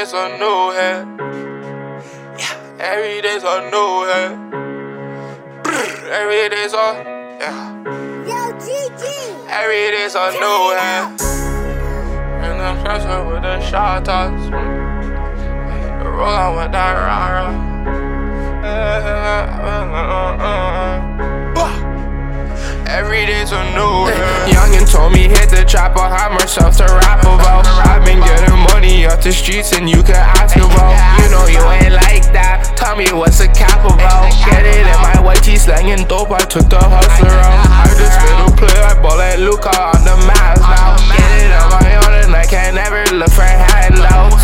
day's a new head. Yeah. Every day's a new head. Every day's a yeah. Yo, GG. Every day's a new head. And I'm stressing with the shot toss. Rolling with that rah-rah. Every day's a new head. Youngin' told me hit the chopper, hide myself to rap about. I've been getting money off the streets and you can ask about. You know you ain't like that, tell me what's a cap about. Get it in my whitey slangin' dope, I took the hustler out. I just been a player, I ball like Luka on the maps now. Get it on my own and I can't ever look for handouts.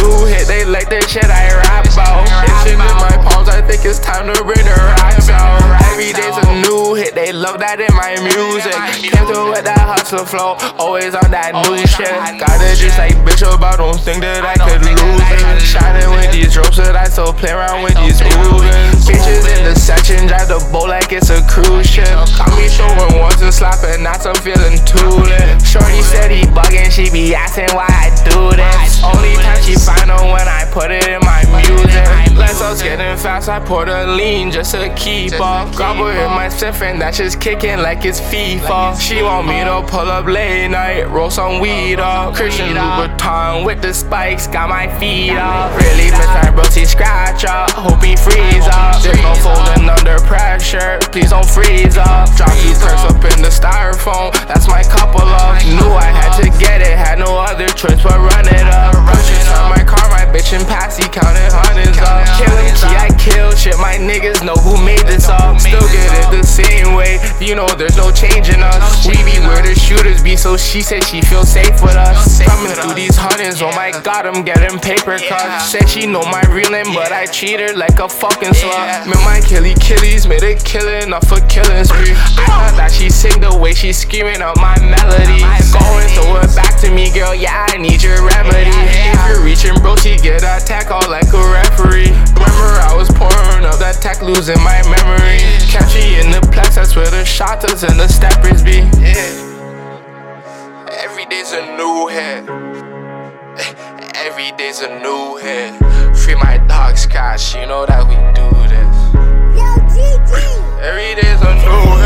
New hit, they like the shit I rap about. Itching in my palms, I think it's time to bring the rocks out. Every day's a new hit, they love that in my music. Came through with that hustler flow, always on that new shit. Gotta just like bitch up, I don't think that I could lose it. Shining with these ropes that I still play around with these oozings. Bitches in the section, drive the boat like it's a cruise ship. Caught me showing once and slapping, now I'm feeling too lit. Shorty said he bugging, she be asking why I do this. Only time she find out when I put it in my music. Less I was getting fast, I poured a lean just to keep up. Grapple in my stiff and that's just kicking like it's FIFA. She want me to pull up late night, roll some weed up. Christian Louboutin with the spikes, got my feet up. Really miss my broski scratch up, hope he freeze up. There's no folding under pressure, please don't freeze up. Drop these perks up in the styrofoam, that's my couple up. Knew I had to get it, had no other choice but run it up. My car, my bitch and passy counting hundreds up. Killing G, I killed shit, my niggas know who made this up. Still get it the same way, you know there's no change in us. We be where the shooters be, so she said she feels safe with us. Coming through these hundreds, oh my god, I'm getting paper cuts. Said she know my real name, but I treat her like a fucking slut. Made my killies, made a killing off a killing spree. I thought that she sing the way she's screaming out my melody. Going throw it back to me, girl, yeah, I need your remedy. Reaching bro, she get a tackle like a referee. Remember I was pouring up that tack, losing my memory. Catch she in the plex, that's where the shotters and the steppers be. Yeah. Every day's a new head. Every day's a new head. Free my dog Scotch, you know that we do this. Yo, GG. Every day's a new head.